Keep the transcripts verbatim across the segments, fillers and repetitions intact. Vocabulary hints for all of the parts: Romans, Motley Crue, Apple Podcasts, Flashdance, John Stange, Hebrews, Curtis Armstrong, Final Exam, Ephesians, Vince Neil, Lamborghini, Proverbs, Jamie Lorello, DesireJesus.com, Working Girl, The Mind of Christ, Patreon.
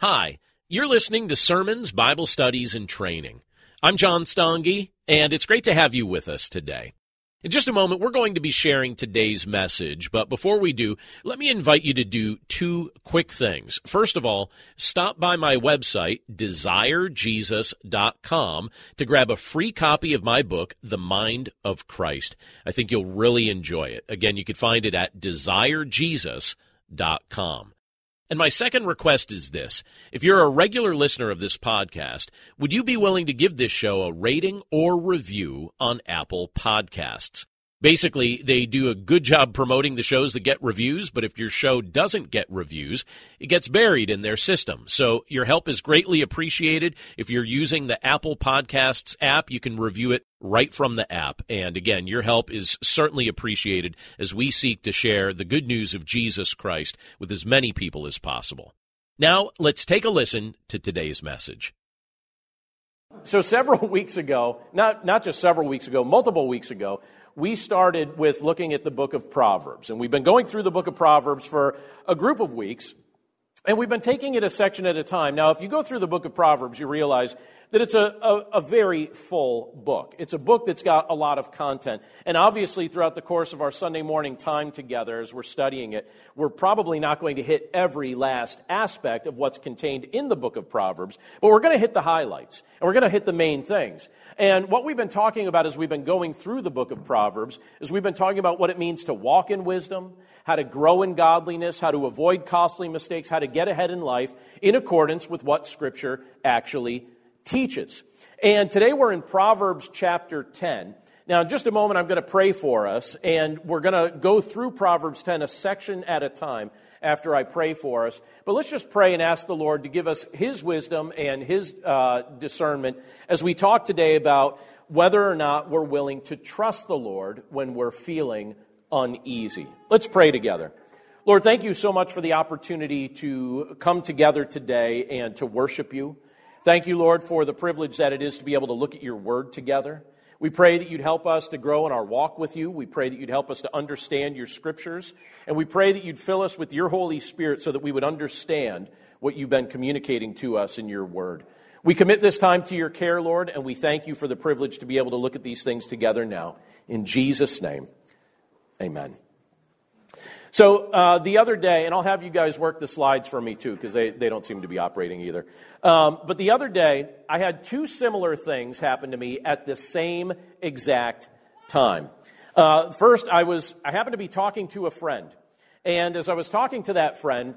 Hi, you're listening to Sermons, Bible Studies, and Training. I'm John Stange, and it's great to have you with us today. In just a moment, we're going to be sharing today's message, but before we do, let me invite you to do two quick things. First of all, stop by my website, Desire Jesus dot com, to grab a free copy of my book, The Mind of Christ. I think you'll really enjoy it. Again, you can find it at Desire Jesus dot com. And my second request is this. If you're a regular listener of this podcast, would you be willing to give this show a rating or review on Apple Podcasts? Basically, they do a good job promoting the shows that get reviews, but if your show doesn't get reviews, it gets buried in their system. So your help is greatly appreciated. If you're using the Apple Podcasts app, you can review it right from the app. And again, your help is certainly appreciated as we seek to share the good news of Jesus Christ with as many people as possible. Now, let's take a listen to today's message. So several weeks ago, not, not just several weeks ago, multiple weeks ago, we started with looking at the book of Proverbs. And we've been going through the book of Proverbs for a group of weeks, and we've been taking it a section at a time. Now, if you go through the book of Proverbs, you realize that it's a, a, a very full book. It's a book that's got a lot of content. And obviously, throughout the course of our Sunday morning time together, as we're studying it, we're probably not going to hit every last aspect of what's contained in the book of Proverbs, but we're going to hit the highlights, and we're going to hit the main things. And what we've been talking about as we've been going through the book of Proverbs is we've been talking about what it means to walk in wisdom, how to grow in godliness, how to avoid costly mistakes, how to get ahead in life in accordance with what Scripture actually teaches. And today we're in Proverbs chapter ten. Now, in just a moment, I'm going to pray for us, and we're going to go through Proverbs ten a section at a time after I pray for us. But let's just pray and ask the Lord to give us His wisdom and His uh, discernment as we talk today about whether or not we're willing to trust the Lord when we're feeling uneasy. Let's pray together. Lord, thank you so much for the opportunity to come together today and to worship you. Thank you, Lord, for the privilege that it is to be able to look at your word together. We pray that you'd help us to grow in our walk with you. We pray that you'd help us to understand your scriptures. And we pray that you'd fill us with your Holy Spirit so that we would understand what you've been communicating to us in your word. We commit this time to your care, Lord, and we thank you for the privilege to be able to look at these things together now. In Jesus' name, amen. So uh, the other day, and I'll have you guys work the slides for me too, because they, they don't seem to be operating either. Um, but the other day, I had two similar things happen to me at the same exact time. Uh, first, I was I happened to be talking to a friend. And as I was talking to that friend,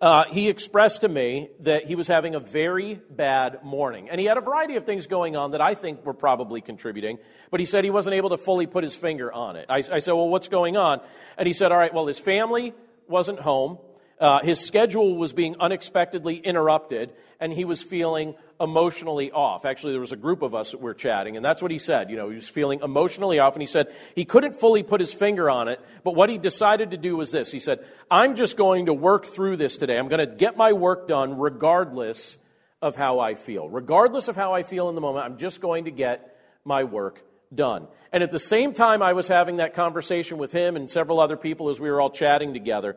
uh, he expressed to me that he was having a very bad morning. And he had a variety of things going on that I think were probably contributing, but he said he wasn't able to fully put his finger on it. I, I said, well, what's going on? And he said, all right, well, his family wasn't home. Uh, his schedule was being unexpectedly interrupted, and he was feeling emotionally off. Actually, there was a group of us that were chatting, and that's what he said. You know, he was feeling emotionally off, and he said he couldn't fully put his finger on it, but what he decided to do was this. He said, I'm just going to work through this today. I'm going to get my work done regardless of how I feel. Regardless of how I feel in the moment, I'm just going to get my work done. And at the same time I was having that conversation with him and several other people as we were all chatting together,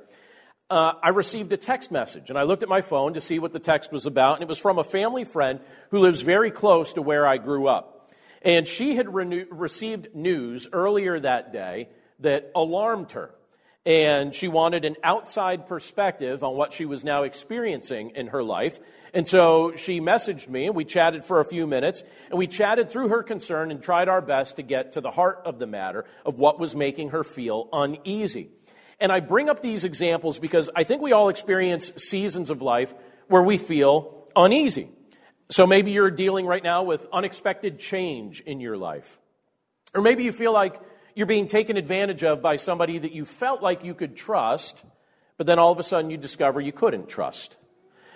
Uh, I received a text message, and I looked at my phone to see what the text was about, and it was from a family friend who lives very close to where I grew up. And she had re- received news earlier that day that alarmed her, and she wanted an outside perspective on what she was now experiencing in her life. And so she messaged me, and we chatted for a few minutes, and we chatted through her concern and tried our best to get to the heart of the matter of what was making her feel uneasy. And I bring up these examples because I think we all experience seasons of life where we feel uneasy. So maybe you're dealing right now with unexpected change in your life. Or maybe you feel like you're being taken advantage of by somebody that you felt like you could trust, but then all of a sudden you discover you couldn't trust.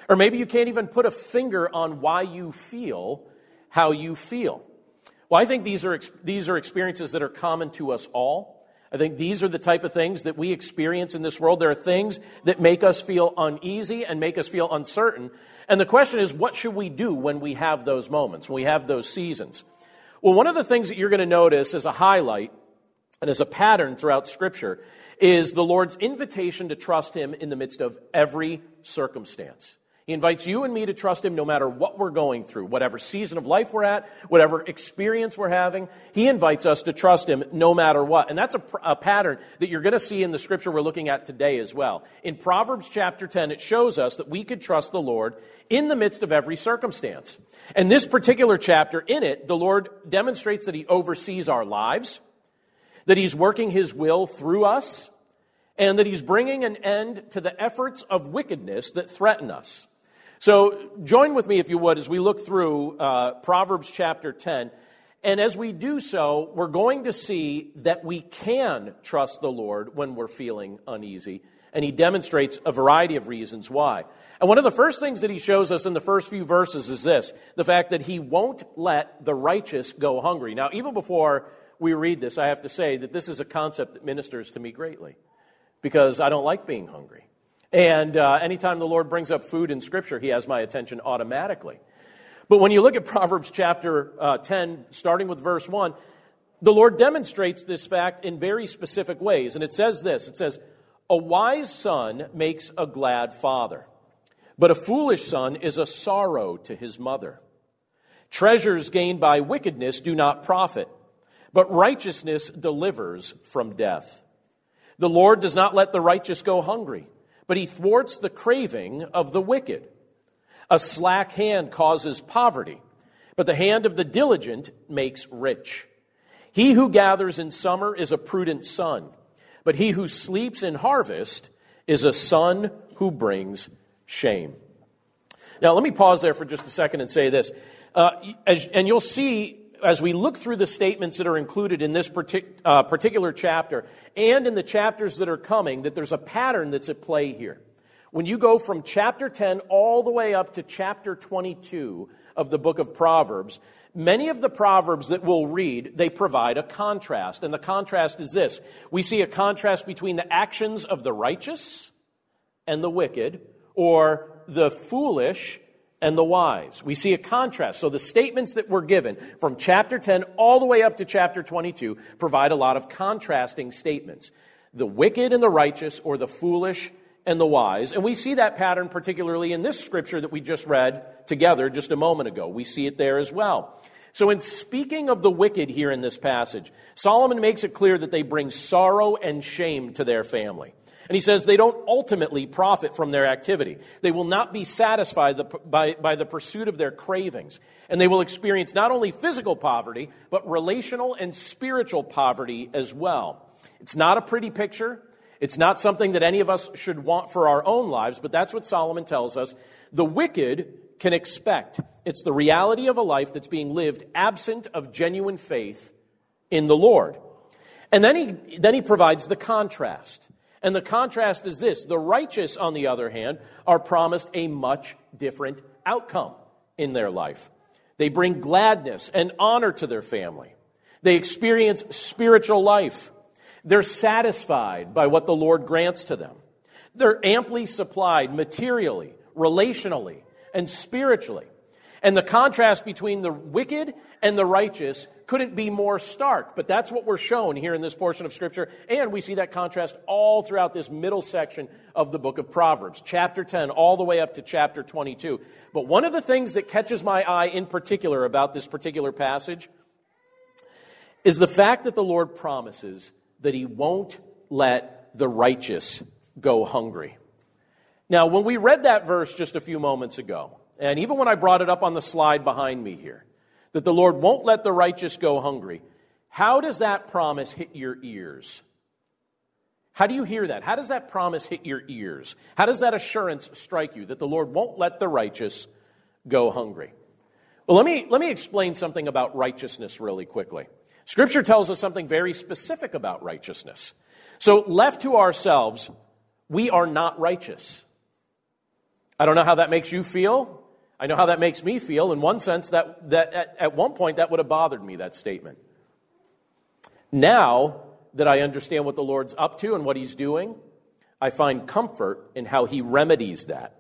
Or maybe you can't even put a finger on why you feel how you feel. Well, I think these are these are experiences that are common to us all. I think these are the type of things that we experience in this world. There are things that make us feel uneasy and make us feel uncertain. And the question is, what should we do when we have those moments, when we have those seasons? Well, one of the things that you're going to notice as a highlight and as a pattern throughout Scripture is the Lord's invitation to trust Him in the midst of every circumstance. He invites you and me to trust him no matter what we're going through, whatever season of life we're at, whatever experience we're having. He invites us to trust him no matter what. And that's a, a pattern that you're going to see in the scripture we're looking at today as well. In Proverbs chapter ten, it shows us that we could trust the Lord in the midst of every circumstance. And this particular chapter, in it, the Lord demonstrates that he oversees our lives, that he's working his will through us, and that he's bringing an end to the efforts of wickedness that threaten us. So join with me, if you would, as we look through uh, Proverbs chapter ten. And as we do so, we're going to see that we can trust the Lord when we're feeling uneasy. And he demonstrates a variety of reasons why. And one of the first things that he shows us in the first few verses is this, the fact that he won't let the righteous go hungry. Now, even before we read this, I have to say that this is a concept that ministers to me greatly because I don't like being hungry. And uh, anytime the Lord brings up food in Scripture, he has my attention automatically. But when you look at Proverbs chapter uh, ten, starting with verse one, the Lord demonstrates this fact in very specific ways. And it says this, it says, "A wise son makes a glad father, but a foolish son is a sorrow to his mother. Treasures gained by wickedness do not profit, but righteousness delivers from death. The Lord does not let the righteous go hungry, but he thwarts the craving of the wicked. A slack hand causes poverty, but the hand of the diligent makes rich. He who gathers in summer is a prudent son, but he who sleeps in harvest is a son who brings shame." Now, let me pause there for just a second and say this. Uh, as, and you'll see, as we look through the statements that are included in this partic- uh, particular chapter and in the chapters that are coming, that there's a pattern that's at play here. When you go from chapter ten all the way up to chapter twenty-two of the book of Proverbs, many of the Proverbs that we'll read, they provide a contrast. And the contrast is this. We see a contrast between the actions of the righteous and the wicked, or the foolish and the wise. We see a contrast. So the statements that were given from chapter ten all the way up to chapter twenty-two provide a lot of contrasting statements. The wicked and the righteous, or the foolish and the wise. And we see that pattern particularly in this scripture that we just read together just a moment ago. We see it there as well. So in speaking of the wicked here in this passage, Solomon makes it clear that they bring sorrow and shame to their family. And he says they don't ultimately profit from their activity. They will not be satisfied the, by, by the pursuit of their cravings. And they will experience not only physical poverty, but relational and spiritual poverty as well. It's not a pretty picture. It's not something that any of us should want for our own lives, but that's what Solomon tells us the wicked can expect. It's the reality of a life that's being lived absent of genuine faith in the Lord. And then he, then he provides the contrast. And the contrast is this. The righteous, on the other hand, are promised a much different outcome in their life. They bring gladness and honor to their family. They experience spiritual life. They're satisfied by what the Lord grants to them. They're amply supplied materially, relationally, and spiritually. And the contrast between the wicked and the righteous couldn't be more stark, but that's what we're shown here in this portion of Scripture, and we see that contrast all throughout this middle section of the book of Proverbs, chapter ten, all the way up to chapter twenty-two. But one of the things that catches my eye in particular about this particular passage is the fact that the Lord promises that he won't let the righteous go hungry. Now, when we read that verse just a few moments ago, and even when I brought it up on the slide behind me here, that the Lord won't let the righteous go hungry, how does that promise hit your ears? How do you hear that? How does that promise hit your ears? How does that assurance strike you, that the Lord won't let the righteous go hungry? Well, let me, let me explain something about righteousness really quickly. Scripture tells us something very specific about righteousness. So left to ourselves, we are not righteous. I don't know how that makes you feel. I know how that makes me feel. In one sense, that, that at, at one point, that would have bothered me, that statement. Now that I understand what the Lord's up to and what he's doing, I find comfort in how he remedies that.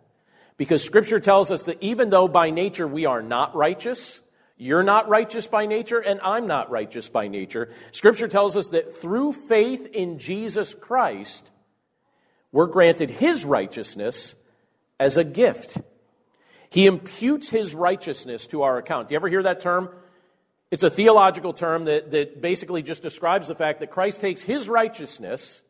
Because Scripture tells us that even though by nature we are not righteous, you're not righteous by nature, and I'm not righteous by nature, Scripture tells us that through faith in Jesus Christ, we're granted his righteousness as a gift. He imputes his righteousness to our account. Do you ever hear that term? It's a theological term that, that basically just describes the fact that Christ takes his righteousness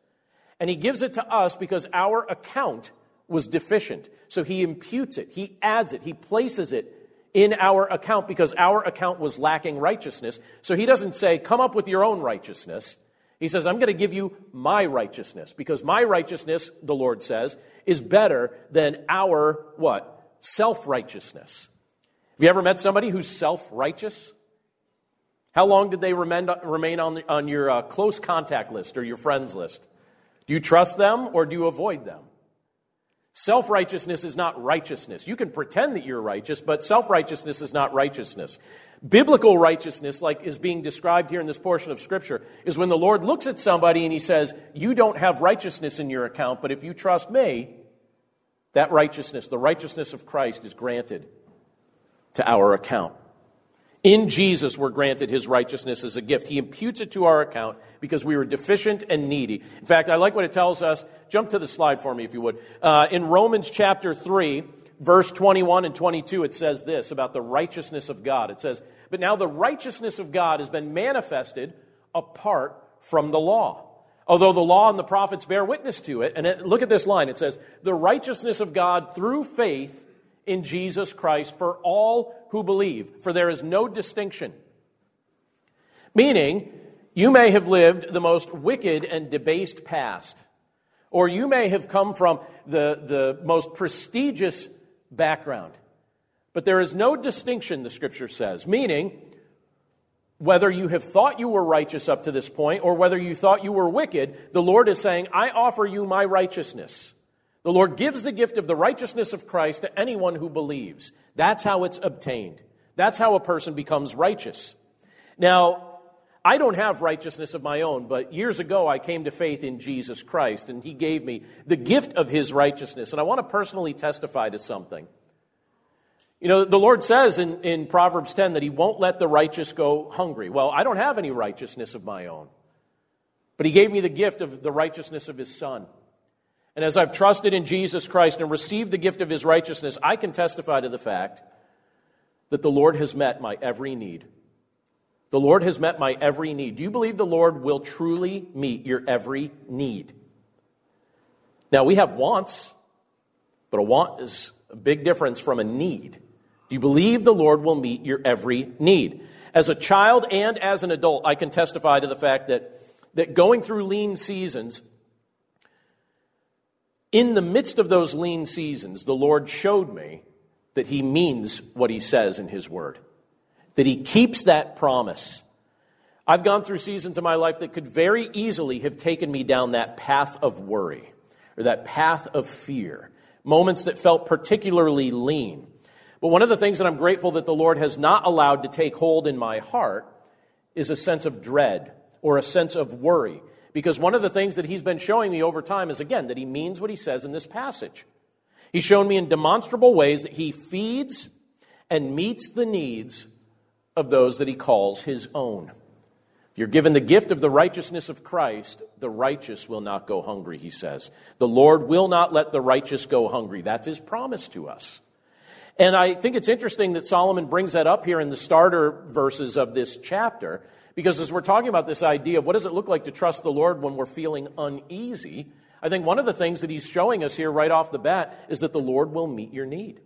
and he gives it to us because our account was deficient. So he imputes it, he adds it, he places it in our account because our account was lacking righteousness. So he doesn't say, come up with your own righteousness. He says, I'm going to give you my righteousness because my righteousness, the Lord says, is better than our what? Self-righteousness. Have you ever met somebody who's self-righteous? How long did they remain on, on your uh, close contact list or your friends list? Do you trust them or do you avoid them? Self-righteousness is not righteousness. You can pretend that you're righteous, but self-righteousness is not righteousness. Biblical righteousness, like is being described here in this portion of Scripture, is when the Lord looks at somebody and he says, you don't have righteousness in your account, but if you trust me, that righteousness, the righteousness of Christ, is granted to our account. In Jesus, we're granted his righteousness as a gift. He imputes it to our account because we were deficient and needy. In fact, I like what it tells us. Jump to the slide for me, if you would. Uh, in Romans chapter three, verse twenty-one and twenty-two, it says this about the righteousness of God. It says, but now the righteousness of God has been manifested apart from the law, although the law and the prophets bear witness to it. And it, look at this line. It says, the righteousness of God through faith in Jesus Christ for all who believe, for there is no distinction. Meaning, you may have lived the most wicked and debased past, or you may have come from the, the most prestigious background, but there is no distinction, the Scripture says, meaning whether you have thought you were righteous up to this point or whether you thought you were wicked, the Lord is saying, I offer you my righteousness. The Lord gives the gift of the righteousness of Christ to anyone who believes. That's how it's obtained. That's how a person becomes righteous. Now, I don't have righteousness of my own, but years ago I came to faith in Jesus Christ, and he gave me the gift of his righteousness. And I want to personally testify to something. You know, the Lord says in, in Proverbs ten that he won't let the righteous go hungry. Well, I don't have any righteousness of my own, but he gave me the gift of the righteousness of his Son. And as I've trusted in Jesus Christ and received the gift of his righteousness, I can testify to the fact that the Lord has met my every need. The Lord has met my every need. Do you believe the Lord will truly meet your every need? Now, we have wants, but a want is a big difference from a need. Do you believe the Lord will meet your every need? As a child and as an adult, I can testify to the fact that, that going through lean seasons, in the midst of those lean seasons, the Lord showed me that he means what he says in his word, that he keeps that promise. I've gone through seasons in my life that could very easily have taken me down that path of worry or that path of fear, moments that felt particularly lean. But one of the things that I'm grateful that the Lord has not allowed to take hold in my heart is a sense of dread or a sense of worry. Because one of the things that he's been showing me over time is, again, that he means what he says in this passage. He's shown me in demonstrable ways that he feeds and meets the needs of those that he calls his own. If you're given the gift of the righteousness of Christ, the righteous will not go hungry, he says. The Lord will not let the righteous go hungry. That's his promise to us. And I think it's interesting that Solomon brings that up here in the starter verses of this chapter, because as we're talking about this idea of what does it look like to trust the Lord when we're feeling uneasy, I think one of the things that he's showing us here right off the bat is that the Lord will meet your need.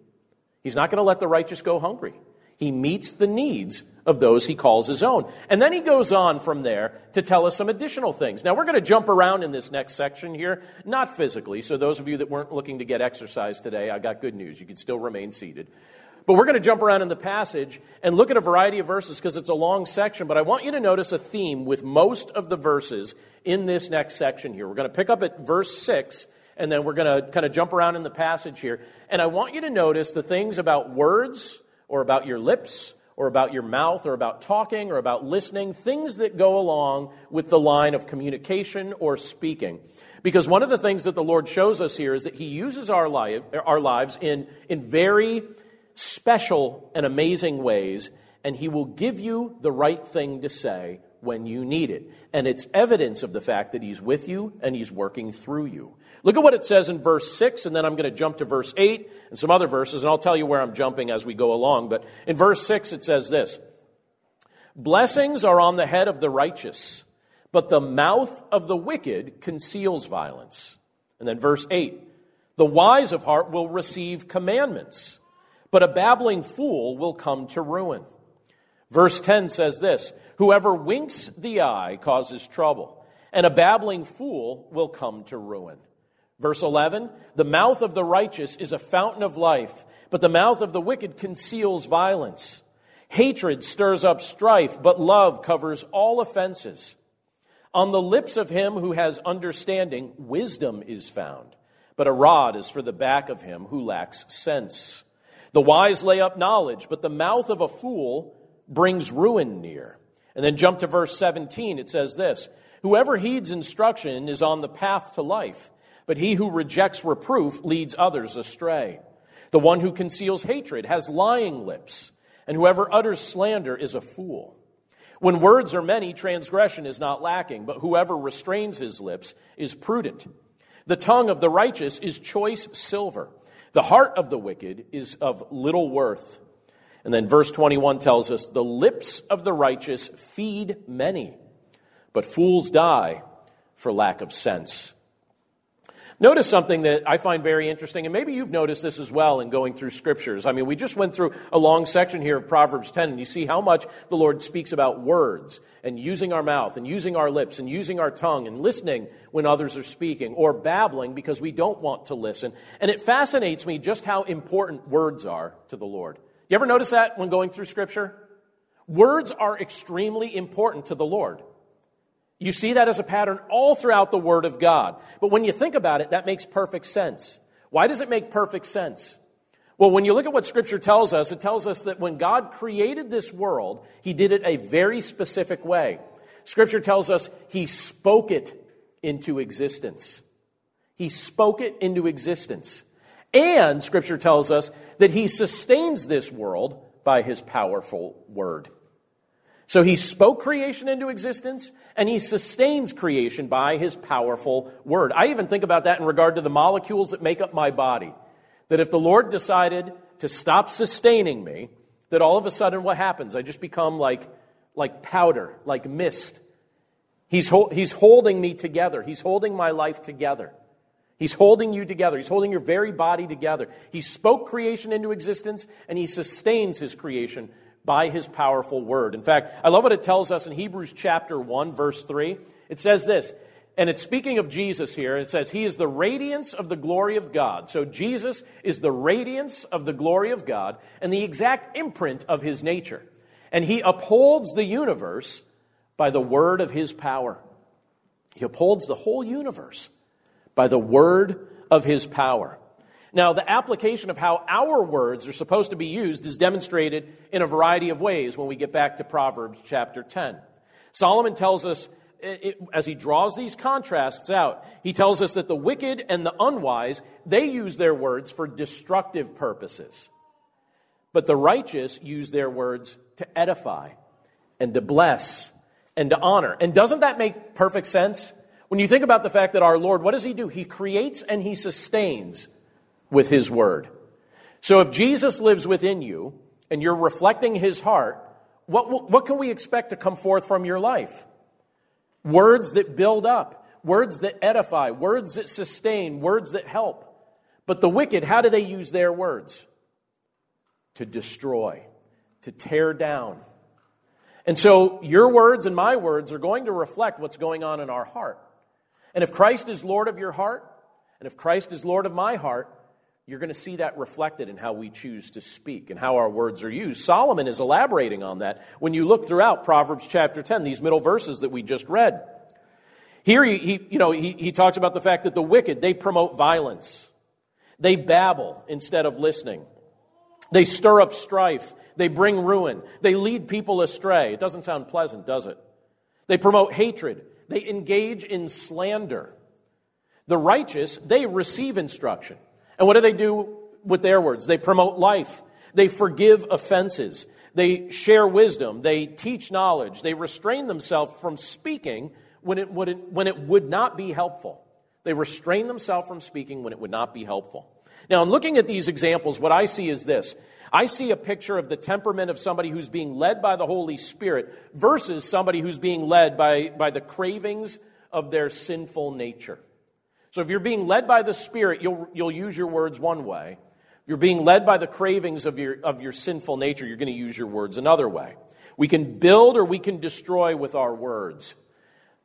He's not going to let the righteous go hungry. He meets the needs of those he calls his own. And then he goes on from there to tell us some additional things. Now, we're going to jump around in this next section here, not physically. So those of you that weren't looking to get exercise today, I got good news. You can still remain seated. But we're going to jump around in the passage and look at a variety of verses because it's a long section. But I want you to notice a theme with most of the verses in this next section here. We're going to pick up at verse six, and then we're going to kind of jump around in the passage here. And I want you to notice the things about words or about your lips or about your mouth or about talking or about listening, things that go along with the line of communication or speaking. Because one of the things that the Lord shows us here is that he uses our life, our lives in, in very special and amazing ways, and he will give you the right thing to say when you need it. And it's evidence of the fact that he's with you and he's working through you. Look at what it says in verse six, and then I'm going to jump to verse eight and some other verses, and I'll tell you where I'm jumping as we go along. But in verse six, it says this, "Blessings are on the head of the righteous, but the mouth of the wicked conceals violence." And then verse eight, "The wise of heart will receive commandments, but a babbling fool will come to ruin." Verse ten says this, "Whoever winks the eye causes trouble, and a babbling fool will come to ruin." Verse eleven, "The mouth of the righteous is a fountain of life, but the mouth of the wicked conceals violence. Hatred stirs up strife, but love covers all offenses. On the lips of him who has understanding, wisdom is found, but a rod is for the back of him who lacks sense. The wise lay up knowledge, but the mouth of a fool brings ruin near." And then jump to verse seventeen. It says this, "Whoever heeds instruction is on the path to life, but he who rejects reproof leads others astray. The one who conceals hatred has lying lips, and whoever utters slander is a fool. When words are many, transgression is not lacking, but whoever restrains his lips is prudent. The tongue of the righteous is choice silver. The heart of the wicked is of little worth." And then verse twenty-one tells us, "The lips of the righteous feed many, but fools die for lack of sense." Notice something that I find very interesting, and maybe you've noticed this as well in going through scriptures. I mean, we just went through a long section here of Proverbs ten, and you see how much the Lord speaks about words and using our mouth and using our lips and using our tongue and listening when others are speaking or babbling because we don't want to listen. And it fascinates me just how important words are to the Lord. You ever notice that when going through Scripture? Words are extremely important to the Lord. You see that as a pattern all throughout the Word of God. But when you think about it, that makes perfect sense. Why does it make perfect sense? Well, when you look at what Scripture tells us, it tells us that when God created this world, He did it a very specific way. Scripture tells us He spoke it into existence. He spoke it into existence. And Scripture tells us that He sustains this world by His powerful word. So He spoke creation into existence, and He sustains creation by His powerful word. I even think about that in regard to the molecules that make up my body. That if the Lord decided to stop sustaining me, that all of a sudden what happens? I just become like, like powder, like mist. He's, ho- he's holding me together. He's holding my life together. He's holding you together. He's holding your very body together. He spoke creation into existence, and He sustains His creation by His powerful word. In fact, I love what it tells us in Hebrews chapter one, verse three. It says this, and it's speaking of Jesus here. It says, "He is the radiance of the glory of God." So Jesus is the radiance of the glory of God and the exact imprint of His nature. And He upholds the universe by the word of His power. He upholds the whole universe by the word of His power. Now, the application of how our words are supposed to be used is demonstrated in a variety of ways when we get back to Proverbs chapter ten. Solomon tells us, it, as he draws these contrasts out, he tells us that the wicked and the unwise, they use their words for destructive purposes. But the righteous use their words to edify and to bless and to honor. And doesn't that make perfect sense? When you think about the fact that our Lord, what does He do? He creates and He sustains with His word. So if Jesus lives within you and you're reflecting His heart, what, what can we expect to come forth from your life? Words that build up, words that edify, words that sustain, words that help. But the wicked, how do they use their words? To destroy, to tear down. And so your words and my words are going to reflect what's going on in our heart. And if Christ is Lord of your heart, and if Christ is Lord of my heart, you're going to see that reflected in how we choose to speak and how our words are used. Solomon is elaborating on that when you look throughout Proverbs chapter ten, these middle verses that we just read. Here he, he you know, he, he talks about the fact that the wicked, they promote violence. They babble instead of listening. They stir up strife. They bring ruin. They lead people astray. It doesn't sound pleasant, does it? They promote hatred. They engage in slander. The righteous, they receive instruction. And what do they do with their words? They promote life. They forgive offenses. They share wisdom. They teach knowledge. They restrain themselves from speaking when it would, when it would not be helpful. They restrain themselves from speaking when it would not be helpful. Now, in looking at these examples, what I see is this. I see a picture of the temperament of somebody who's being led by the Holy Spirit versus somebody who's being led by, by the cravings of their sinful nature. So if you're being led by the Spirit, you'll, you'll use your words one way. If you're being led by the cravings of your, of your sinful nature, you're going to use your words another way. We can build or we can destroy with our words.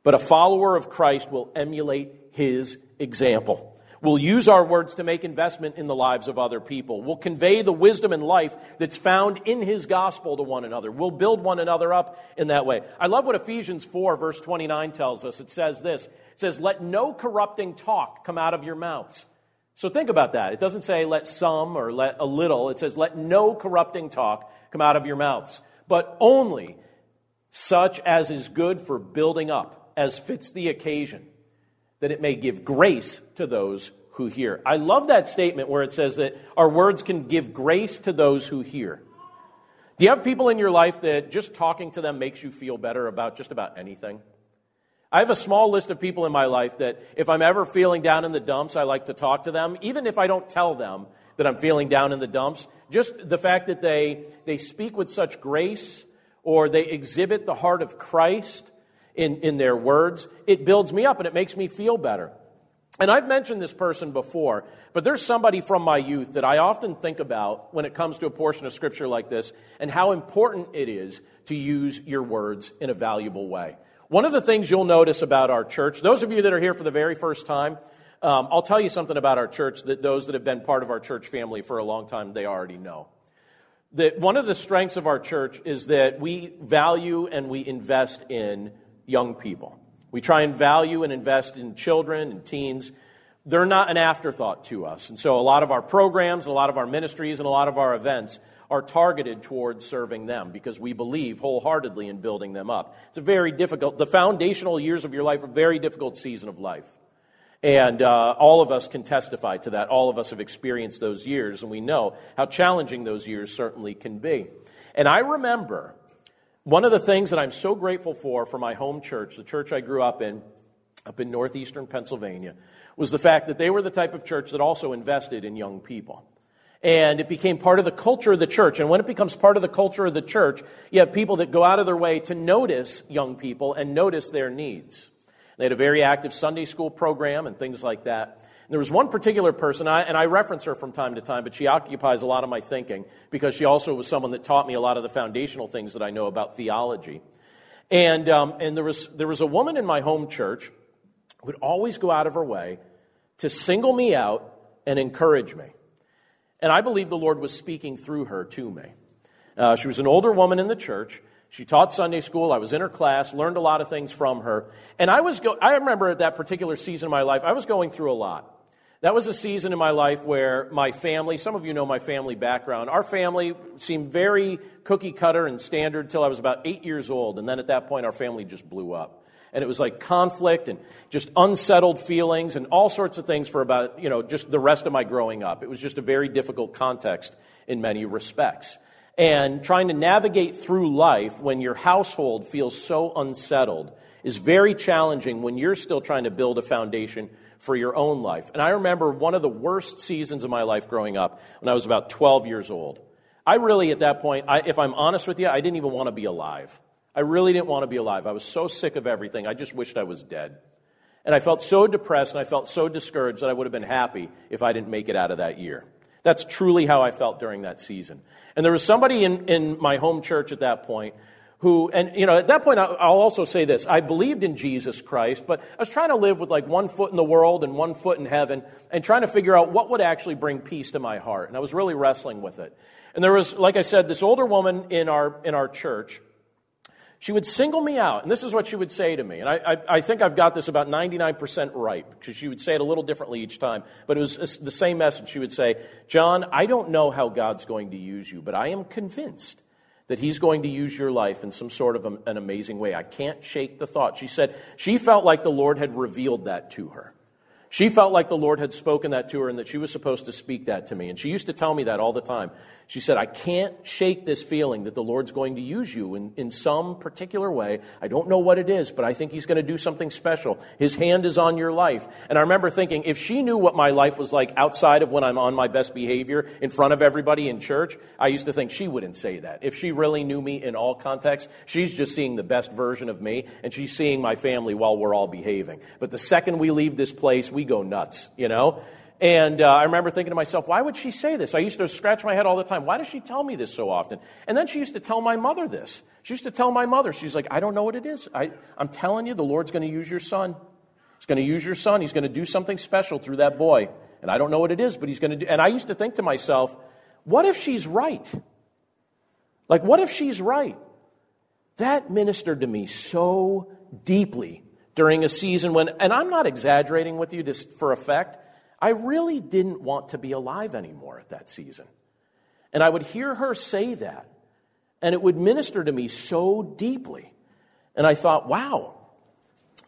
But a follower of Christ will emulate his example. We'll use our words to make investment in the lives of other people. We'll convey the wisdom and life that's found in his gospel to one another. We'll build one another up in that way. I love what Ephesians four, verse twenty-nine tells us. It says this. It says, let no corrupting talk come out of your mouths. So think about that. It doesn't say let some or let a little. It says let no corrupting talk come out of your mouths, but only such as is good for building up, as fits the occasion, that it may give grace to those who hear. I love that statement where it says that our words can give grace to those who hear. Do you have people in your life that just talking to them makes you feel better about just about anything? I have a small list of people in my life that if I'm ever feeling down in the dumps, I like to talk to them, even if I don't tell them that I'm feeling down in the dumps. Just the fact that they, they speak with such grace, or they exhibit the heart of Christ In, in their words, it builds me up and it makes me feel better. And I've mentioned this person before, but there's somebody from my youth that I often think about when it comes to a portion of Scripture like this and how important it is to use your words in a valuable way. One of the things you'll notice about our church, those of you that are here for the very first time, um, I'll tell you something about our church that those that have been part of our church family for a long time, they already know. That one of the strengths of our church is that we value and we invest in young people. We try and value and invest in children and teens. They're not an afterthought to us. And so a lot of our programs, a lot of our ministries, and a lot of our events are targeted towards serving them because we believe wholeheartedly in building them up. It's a very difficult, the foundational years of your life are a very difficult season of life. And uh, all of us can testify to that. All of us have experienced those years, and we know how challenging those years certainly can be. And I remember one of the things that I'm so grateful for for my home church, the church I grew up in, up in northeastern Pennsylvania, was the fact that they were the type of church that also invested in young people. And it became part of the culture of the church. And when it becomes part of the culture of the church, you have people that go out of their way to notice young people and notice their needs. They had a very active Sunday school program and things like that. There was one particular person, and I reference her from time to time, but she occupies a lot of my thinking because she also was someone that taught me a lot of the foundational things that I know about theology. And um, and there was there was a woman in my home church who would always go out of her way to single me out and encourage me. And I believe the Lord was speaking through her to me. Uh, she was an older woman in the church. She taught Sunday school. I was in her class, learned a lot of things from her. And I was go- I remember at that particular season of my life, I was going through a lot. That was a season in my life where my family, some of you know my family background, our family seemed very cookie cutter and standard till I was about eight years old. And then at that point, our family just blew up. And it was like conflict and just unsettled feelings and all sorts of things for about, you know, just the rest of my growing up. It was just a very difficult context in many respects. And trying to navigate through life when your household feels so unsettled is very challenging when you're still trying to build a foundation for your own life. And I remember one of the worst seasons of my life growing up when I was about twelve years old. I really, at that point, I, if I'm honest with you, I didn't even want to be alive. I really didn't want to be alive. I was so sick of everything. I just wished I was dead. And I felt so depressed and I felt so discouraged that I would have been happy if I didn't make it out of that year. That's truly how I felt during that season. And there was somebody in, in my home church at that point who, and you know, at that point, I'll also say this, I believed in Jesus Christ, but I was trying to live with like one foot in the world and one foot in heaven and trying to figure out what would actually bring peace to my heart. And I was really wrestling with it. And there was, like I said, this older woman in our in our church, she would single me out. And this is what she would say to me. And I, I, I think I've got this about ninety-nine percent right, because she would say it a little differently each time. But it was the same message. She would say, John, I don't know how God's going to use you, but I am convinced that he's going to use your life in some sort of an amazing way. I can't shake the thought. She said she felt like the Lord had revealed that to her. She felt like the Lord had spoken that to her and that she was supposed to speak that to me. And she used to tell me that all the time. She said, I can't shake this feeling that the Lord's going to use you in, in some particular way. I don't know what it is, but I think he's going to do something special. His hand is on your life. And I remember thinking, if she knew what my life was like outside of when I'm on my best behavior in front of everybody in church, I used to think she wouldn't say that. If she really knew me in all contexts, she's just seeing the best version of me, and she's seeing my family while we're all behaving. But the second we leave this place, we We go nuts, you know? And uh, I remember thinking to myself, why would she say this? I used to scratch my head all the time. Why does she tell me this so often? And then she used to tell my mother this. She used to tell my mother, she's like, I don't know what it is. I, I'm telling you, the Lord's going to use your son. He's going to use your son. He's going to do something special through that boy. And I don't know what it is, but he's going to do. And I used to think to myself, what if she's right? Like, what if she's right? That ministered to me so deeply during a season when, and I'm not exaggerating with you just for effect, I really didn't want to be alive anymore at that season. And I would hear her say that, and it would minister to me so deeply. And I thought, wow,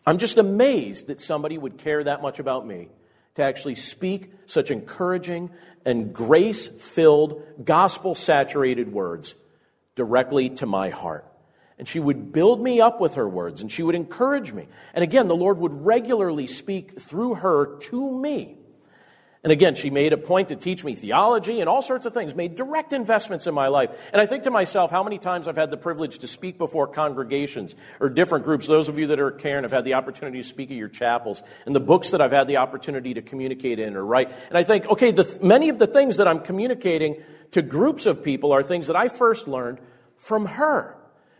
I'm just amazed that somebody would care that much about me to actually speak such encouraging and grace-filled, gospel-saturated words directly to my heart. And she would build me up with her words, and she would encourage me. And again, the Lord would regularly speak through her to me. And again, she made a point to teach me theology and all sorts of things, made direct investments in my life. And I think to myself, how many times I've had the privilege to speak before congregations or different groups. Those of you that are caring have had the opportunity to speak at your chapels and the books that I've had the opportunity to communicate in or write. And I think, okay, the, many of the things that I'm communicating to groups of people are things that I first learned from her.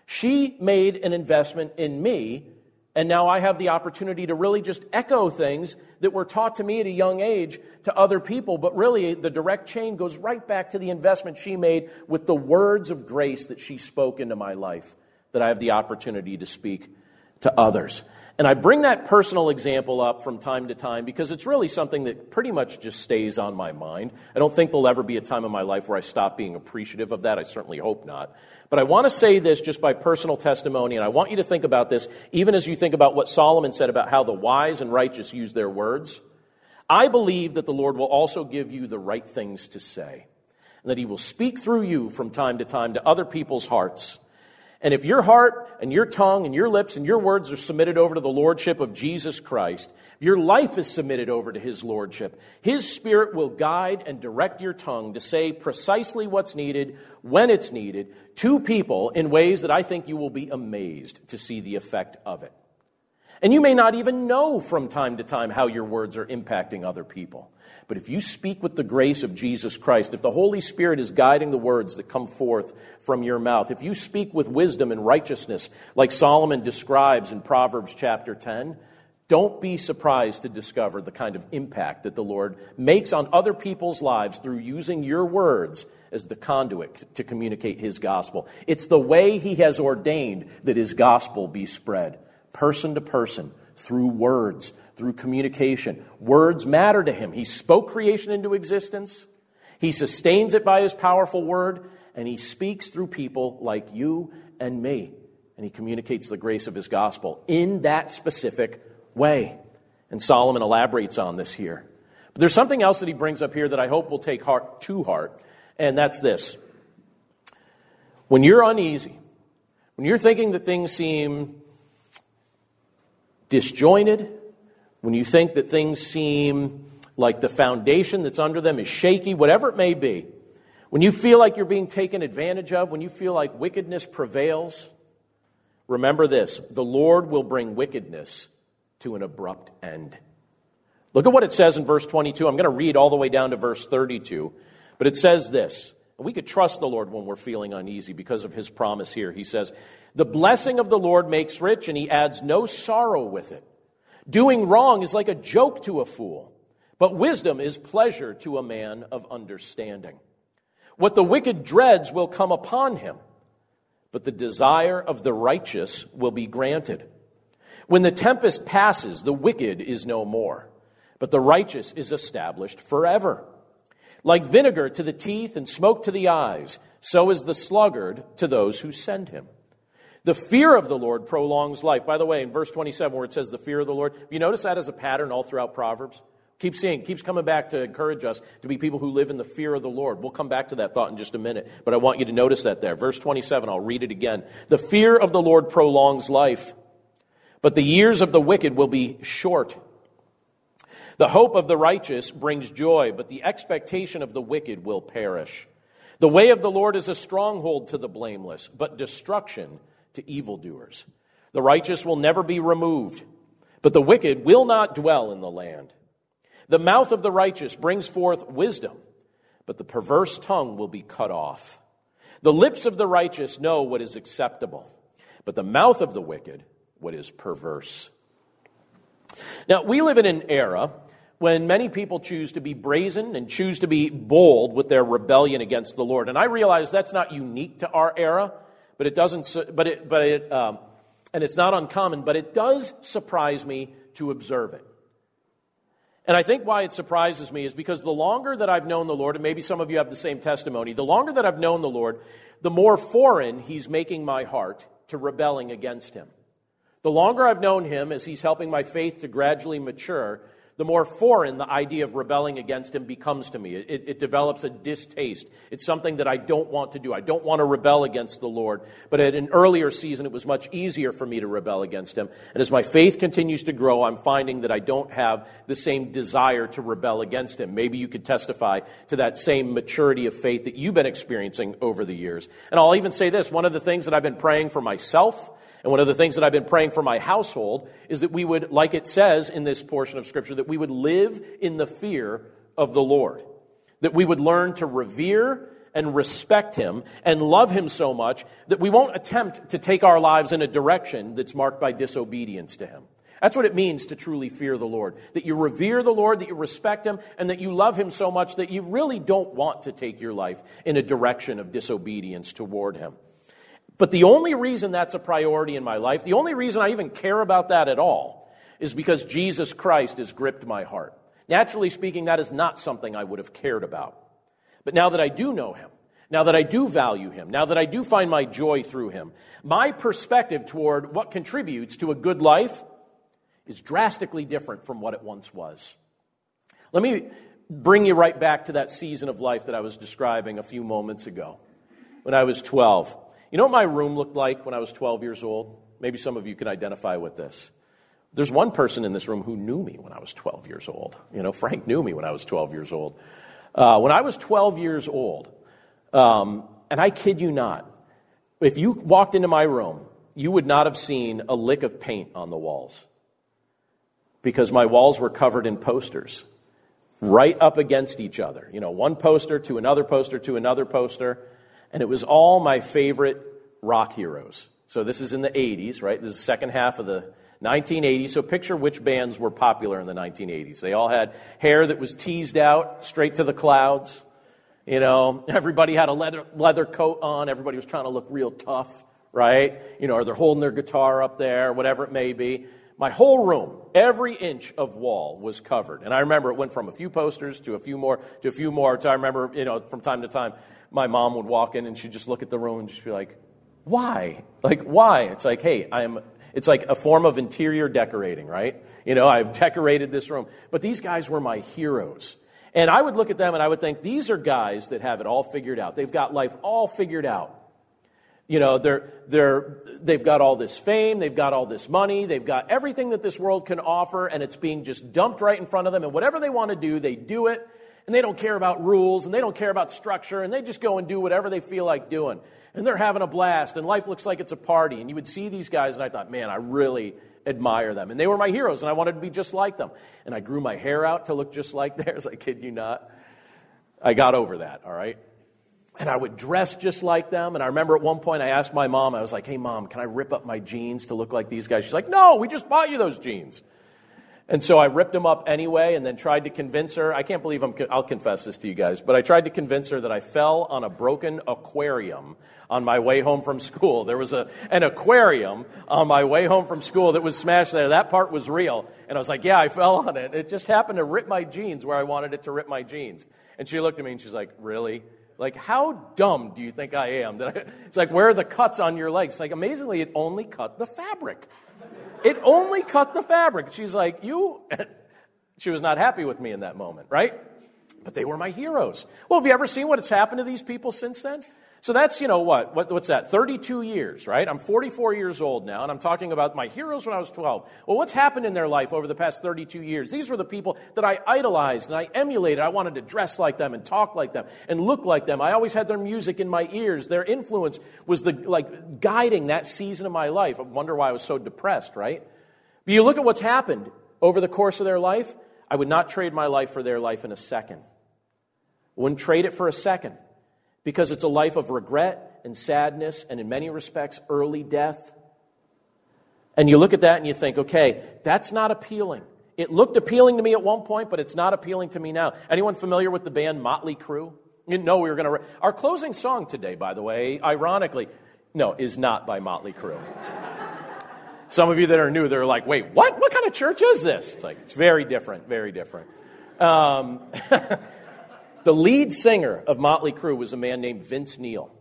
She made an investment in me, and now I have the opportunity to really just echo things that were taught to me at a young age to other people, but really the direct chain goes right back to the investment she made with the words of grace that she spoke into my life, that I have the opportunity to speak to others. And I bring that personal example up from time to time because it's really something that pretty much just stays on my mind. I don't think there'll ever be a time in my life where I stop being appreciative of that. I certainly hope not. But I want to say this just by personal testimony, and I want you to think about this even as you think about what Solomon said about how the wise and righteous use their words. I believe that the Lord will also give you the right things to say, and that he will speak through you from time to time to other people's hearts. And if your heart and your tongue and your lips and your words are submitted over to the lordship of Jesus Christ, your life is submitted over to his lordship. His Spirit will guide and direct your tongue to say precisely what's needed, when it's needed, to people in ways that I think you will be amazed to see the effect of it. And you may not even know from time to time how your words are impacting other people. But if you speak with the grace of Jesus Christ, if the Holy Spirit is guiding the words that come forth from your mouth, if you speak with wisdom and righteousness, like Solomon describes in Proverbs chapter ten, don't be surprised to discover the kind of impact that the Lord makes on other people's lives through using your words as the conduit to communicate his gospel. It's the way he has ordained that his gospel be spread, person to person, through words, through communication. Words matter to him. He spoke creation into existence. He sustains it by his powerful word, and he speaks through people like you and me. And he communicates the grace of his gospel in that specific way. And Solomon elaborates on this here. But there's something else that he brings up here that I hope will take heart to heart, and that's this. When you're uneasy, when you're thinking that things seem disjointed, when you think that things seem like the foundation that's under them is shaky, whatever it may be, when you feel like you're being taken advantage of, when you feel like wickedness prevails, remember this, the Lord will bring wickedness to an abrupt end. Look at what it says in verse twenty-two. I'm going to read all the way down to verse thirty-two, but it says this. We could trust the Lord when we're feeling uneasy because of his promise here. He says, the blessing of the Lord makes rich, and he adds no sorrow with it. Doing wrong is like a joke to a fool, but wisdom is pleasure to a man of understanding. What the wicked dreads will come upon him, but the desire of the righteous will be granted. When the tempest passes, the wicked is no more, but the righteous is established forever. Like vinegar to the teeth and smoke to the eyes, so is the sluggard to those who send him. The fear of the Lord prolongs life. By the way, in verse twenty-seven where it says the fear of the Lord, you notice that as a pattern all throughout Proverbs? Keeps seeing, keeps coming back to encourage us to be people who live in the fear of the Lord. We'll come back to that thought in just a minute, but I want you to notice that there. Verse twenty-seven, I'll read it again. The fear of the Lord prolongs life, but the years of the wicked will be short. The hope of the righteous brings joy, but the expectation of the wicked will perish. The way of the Lord is a stronghold to the blameless, but destruction to evildoers. The righteous will never be removed, but the wicked will not dwell in the land. The mouth of the righteous brings forth wisdom, but the perverse tongue will be cut off. The lips of the righteous know what is acceptable, but the mouth of the wicked, what is perverse. Now, we live in an era when many people choose to be brazen and choose to be bold with their rebellion against the Lord. And I realize that's not unique to our era, but it doesn't, but it, but it, um, and it's not uncommon, but it does surprise me to observe it. And I think why it surprises me is because the longer that I've known the Lord, and maybe some of you have the same testimony, the longer that I've known the Lord, the more foreign he's making my heart to rebelling against him. The longer I've known him, as he's helping my faith to gradually mature, the more foreign the idea of rebelling against him becomes to me. It, it develops a distaste. It's something that I don't want to do. I don't want to rebel against the Lord. But at an earlier season, it was much easier for me to rebel against him. And as my faith continues to grow, I'm finding that I don't have the same desire to rebel against him. Maybe you could testify to that same maturity of faith that you've been experiencing over the years. And I'll even say this, one of the things that I've been praying for myself, and one of the things that I've been praying for my household, is that we would, like it says in this portion of Scripture, that we would live in the fear of the Lord, that we would learn to revere and respect him and love him so much that we won't attempt to take our lives in a direction that's marked by disobedience to him. That's what it means to truly fear the Lord, that you revere the Lord, that you respect him, and that you love him so much that you really don't want to take your life in a direction of disobedience toward him. But the only reason that's a priority in my life, the only reason I even care about that at all, is because Jesus Christ has gripped my heart. Naturally speaking, that is not something I would have cared about. But now that I do know him, now that I do value him, now that I do find my joy through him, my perspective toward what contributes to a good life is drastically different from what it once was. Let me bring you right back to that season of life that I was describing a few moments ago when I was twelve. You know what my room looked like when I was twelve years old? Maybe some of you can identify with this. There's one person in this room who knew me when I was twelve years old. You know, Frank knew me when I was twelve years old. Uh, when I was twelve years old, um, and I kid you not, if you walked into my room, you would not have seen a lick of paint on the walls because my walls were covered in posters right up against each other. You know, one poster to another poster to another poster. And it was all my favorite rock heroes. So this is in the eighties, right? This is the second half of the nineteen eighties. So picture which bands were popular in the nineteen eighties. They all had hair that was teased out straight to the clouds. You know, everybody had a leather leather coat on. Everybody was trying to look real tough, right? You know, or they're holding their guitar up there, whatever it may be. My whole room, every inch of wall was covered. And I remember it went from a few posters to a few more to a few more. I remember, you know, from time to time, my mom would walk in and she'd just look at the room and just be like, why? Like, why? It's like, hey, I'm, it's like a form of interior decorating, right? You know, I've decorated this room. But these guys were my heroes. And I would look at them and I would think, these are guys that have it all figured out. They've got life all figured out. You know, they're, they're, they've got all this fame, they've got all this money, they've got everything that this world can offer, and it's being just dumped right in front of them, and whatever they want to do, they do it, and they don't care about rules, and they don't care about structure, and they just go and do whatever they feel like doing, and they're having a blast, and life looks like it's a party, and you would see these guys, and I thought, man, I really admire them, and they were my heroes, and I wanted to be just like them, and I grew my hair out to look just like theirs, I kid you not. I got over that, all right? And I would dress just like them. And I remember at one point I asked my mom, I was like, hey, Mom, can I rip up my jeans to look like these guys? She's like, no, we just bought you those jeans. And so I ripped them up anyway and then tried to convince her. I can't believe I'm, I'll confess this to you guys, but I tried to convince her that I fell on a broken aquarium on my way home from school. There was a an aquarium on my way home from school that was smashed there. That part was real. And I was like, yeah, I fell on it. It just happened to rip my jeans where I wanted it to rip my jeans. And she looked at me and she's like, really? Like, how dumb do you think I am? That I, it's like, where are the cuts on your legs? It's like, amazingly, it only cut the fabric. It only cut the fabric. She's like, you, She was not happy with me in that moment, right? But they were my heroes. Well, have you ever seen what's happened to these people since then? So that's, you know, what, what what's that, thirty-two years, right? I'm forty-four years old now, and I'm talking about my heroes when I was twelve. Well, what's happened in their life over the past thirty-two years? These were the people that I idolized and I emulated. I wanted to dress like them and talk like them and look like them. I always had their music in my ears. Their influence was the like guiding that season of my life. I wonder why I was so depressed, right? But you look at what's happened over the course of their life. I would not trade my life for their life in a second. Wouldn't trade it for a second. Because it's a life of regret and sadness and in many respects, early death. And you look at that and you think, okay, that's not appealing. It looked appealing to me at one point, but it's not appealing to me now. Anyone familiar with the band Motley Crue? You didn't know we were going to... Re- Our closing song today, by the way, ironically, no, is not by Motley Crue. Some of you that are new, they're like, wait, what? What kind of church is this? It's like, it's very different, very different. Um... The lead singer of Motley Crue was a man named Vince Neil.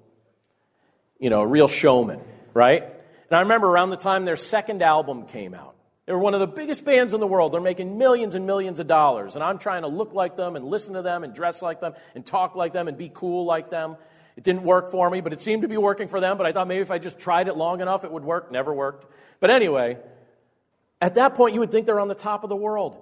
You know, a real showman, right? And I remember around the time their second album came out, they were one of the biggest bands in the world. They're making millions and millions of dollars. And I'm trying to look like them and listen to them and dress like them and talk like them and be cool like them. It didn't work for me, but it seemed to be working for them. But I thought maybe if I just tried it long enough, it would work. Never worked. But anyway, at that point, you would think they're on the top of the world.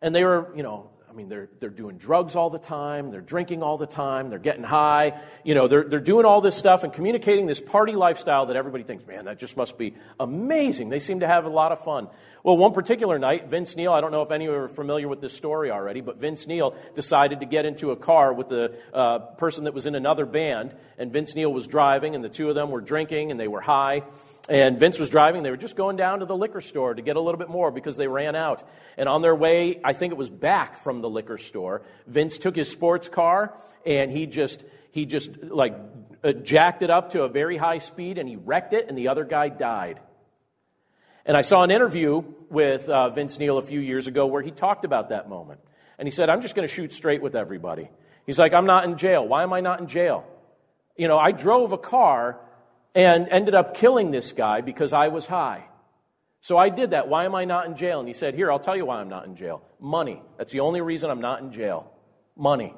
And they were, you know... I mean, they're they're doing drugs all the time. They're drinking all the time. They're getting high. You know, they're they're doing all this stuff and communicating this party lifestyle that everybody thinks, man, that just must be amazing. They seem to have a lot of fun. Well, one particular night, Vince Neil, I don't know if any of you are familiar with this story already, but Vince Neil decided to get into a car with the uh, person that was in another band, and Vince Neil was driving, and the two of them were drinking, and they were high. And Vince was driving. They were just going down to the liquor store to get a little bit more because they ran out. And on their way, I think it was back from the liquor store, Vince took his sports car and he just, he just like uh, jacked it up to a very high speed and he wrecked it and the other guy died. And I saw an interview with uh, Vince Neil a few years ago where he talked about that moment. And he said, I'm just going to shoot straight with everybody. He's like, I'm not in jail. Why am I not in jail? You know, I drove a car and ended up killing this guy because I was high. So I did that. Why am I not in jail? And he said, here, I'll tell you why I'm not in jail. Money. That's the only reason I'm not in jail. Money.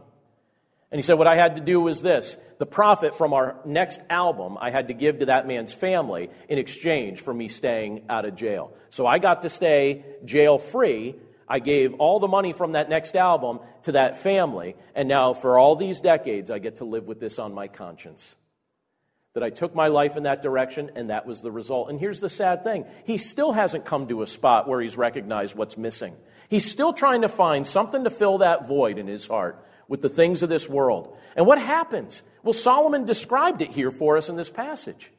And he said, what I had to do was this. The profit from our next album I had to give to that man's family in exchange for me staying out of jail. So I got to stay jail-free. I gave all the money from that next album to that family. And now for all these decades, I get to live with this on my conscience. That I took my life in that direction, and that was the result. And here's the sad thing. He still hasn't come to a spot where he's recognized what's missing. He's still trying to find something to fill that void in his heart with the things of this world. And what happens? Well, Solomon described it here for us in this passage.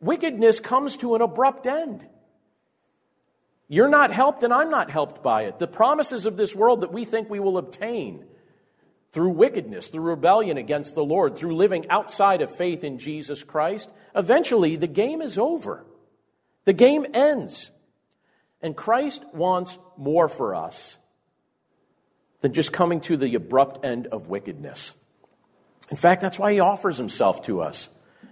Wickedness comes to an abrupt end. You're not helped, and I'm not helped by it. The promises of this world that we think we will obtain through wickedness, through rebellion against the Lord, through living outside of faith in Jesus Christ, eventually the game is over. The game ends. And Christ wants more for us than just coming to the abrupt end of wickedness. In fact, that's why he offers himself to us.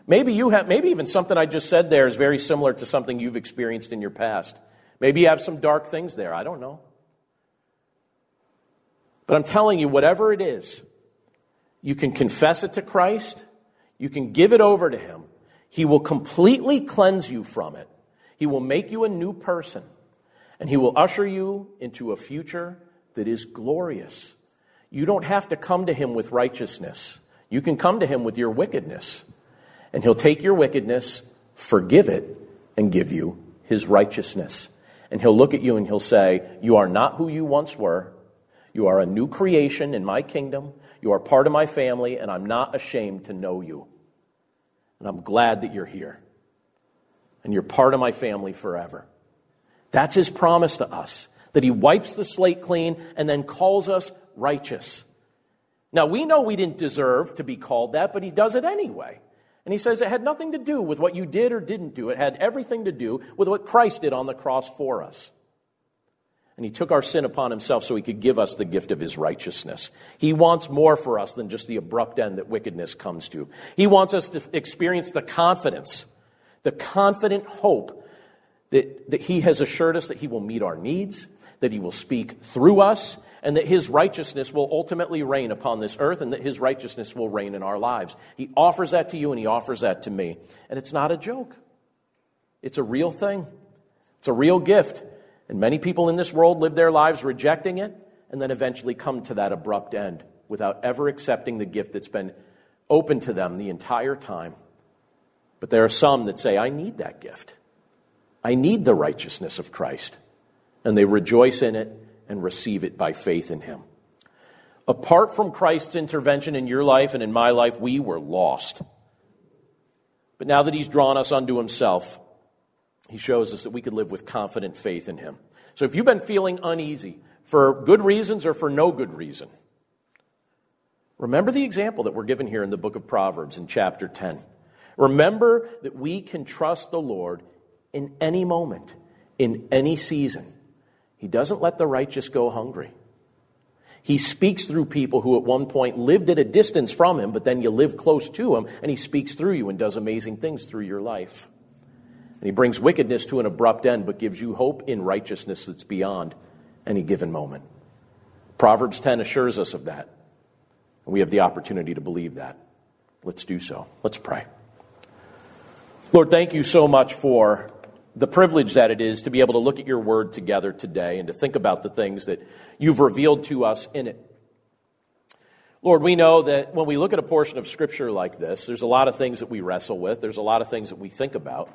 Maybe you have, maybe even something I just said there is very similar to something you've experienced in your past. Maybe you have some dark things there. I don't know. But I'm telling you, whatever it is, you can confess it to Christ. You can give it over to him. He will completely cleanse you from it. He will make you a new person. And he will usher you into a future that is glorious. You don't have to come to him with righteousness. You can come to him with your wickedness. And he'll take your wickedness, forgive it, and give you his righteousness. And he'll look at you and he'll say, you are not who you once were. You are a new creation in my kingdom. You are part of my family, and I'm not ashamed to know you. And I'm glad that you're here. And you're part of my family forever. That's his promise to us, that he wipes the slate clean and then calls us righteous. Now, we know we didn't deserve to be called that, but he does it anyway. And he says it had nothing to do with what you did or didn't do. It had everything to do with what Christ did on the cross for us. And he took our sin upon himself so he could give us the gift of his righteousness. He wants more for us than just the abrupt end that wickedness comes to. He wants us to experience the confidence, the confident hope that, that he has assured us that he will meet our needs, that he will speak through us, and that his righteousness will ultimately reign upon this earth, and that his righteousness will reign in our lives. He offers that to you, and he offers that to me. And it's not a joke. It's a real thing. It's a real gift. And many people in this world live their lives rejecting it, and then eventually come to that abrupt end without ever accepting the gift that's been open to them the entire time. But there are some that say, I need that gift. I need the righteousness of Christ. And they rejoice in it and receive it by faith in him. Apart from Christ's intervention in your life and in my life, we were lost. But now that he's drawn us unto himself, he shows us that we could live with confident faith in him. So if you've been feeling uneasy for good reasons or for no good reason, remember the example that we're given here in the book of Proverbs in chapter ten. Remember that we can trust the Lord in any moment, in any season. He doesn't let the righteous go hungry. He speaks through people who at one point lived at a distance from him, but then you live close to him, and he speaks through you and does amazing things through your life. And he brings wickedness to an abrupt end, but gives you hope in righteousness that's beyond any given moment. Proverbs ten assures us of that, and we have the opportunity to believe that. Let's do so. Let's pray. Lord, thank you so much for the privilege that it is to be able to look at your word together today and to think about the things that you've revealed to us in it. Lord, we know that when we look at a portion of Scripture like this, there's a lot of things that we wrestle with. There's a lot of things that we think about.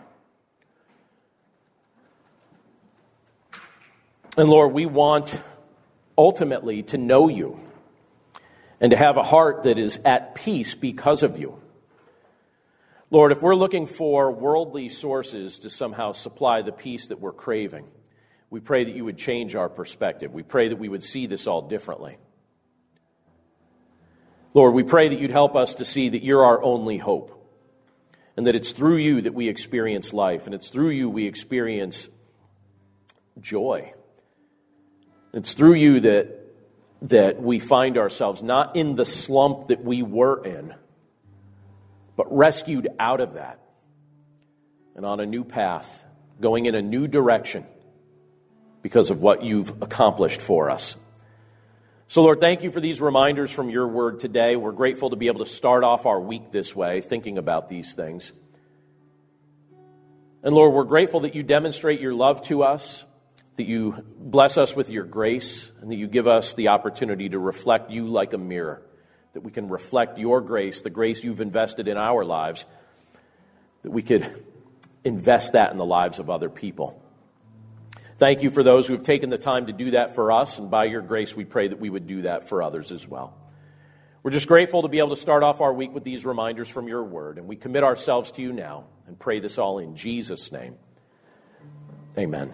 And Lord, we want ultimately to know you and to have a heart that is at peace because of you. Lord, if we're looking for worldly sources to somehow supply the peace that we're craving, we pray that you would change our perspective. We pray that we would see this all differently. Lord, we pray that you'd help us to see that you're our only hope, and that it's through you that we experience life, and it's through you we experience joy. It's through you that, that we find ourselves not in the slump that we were in, but rescued out of that and on a new path, going in a new direction because of what you've accomplished for us. So, Lord, thank you for these reminders from your word today. We're grateful to be able to start off our week this way, thinking about these things. And, Lord, we're grateful that you demonstrate your love to us, that you bless us with your grace, and that you give us the opportunity to reflect you like a mirror, that we can reflect your grace, the grace you've invested in our lives, that we could invest that in the lives of other people. Thank you for those who have taken the time to do that for us, and by your grace we pray that we would do that for others as well. We're just grateful to be able to start off our week with these reminders from your word, and we commit ourselves to you now and pray this all in Jesus' name. Amen.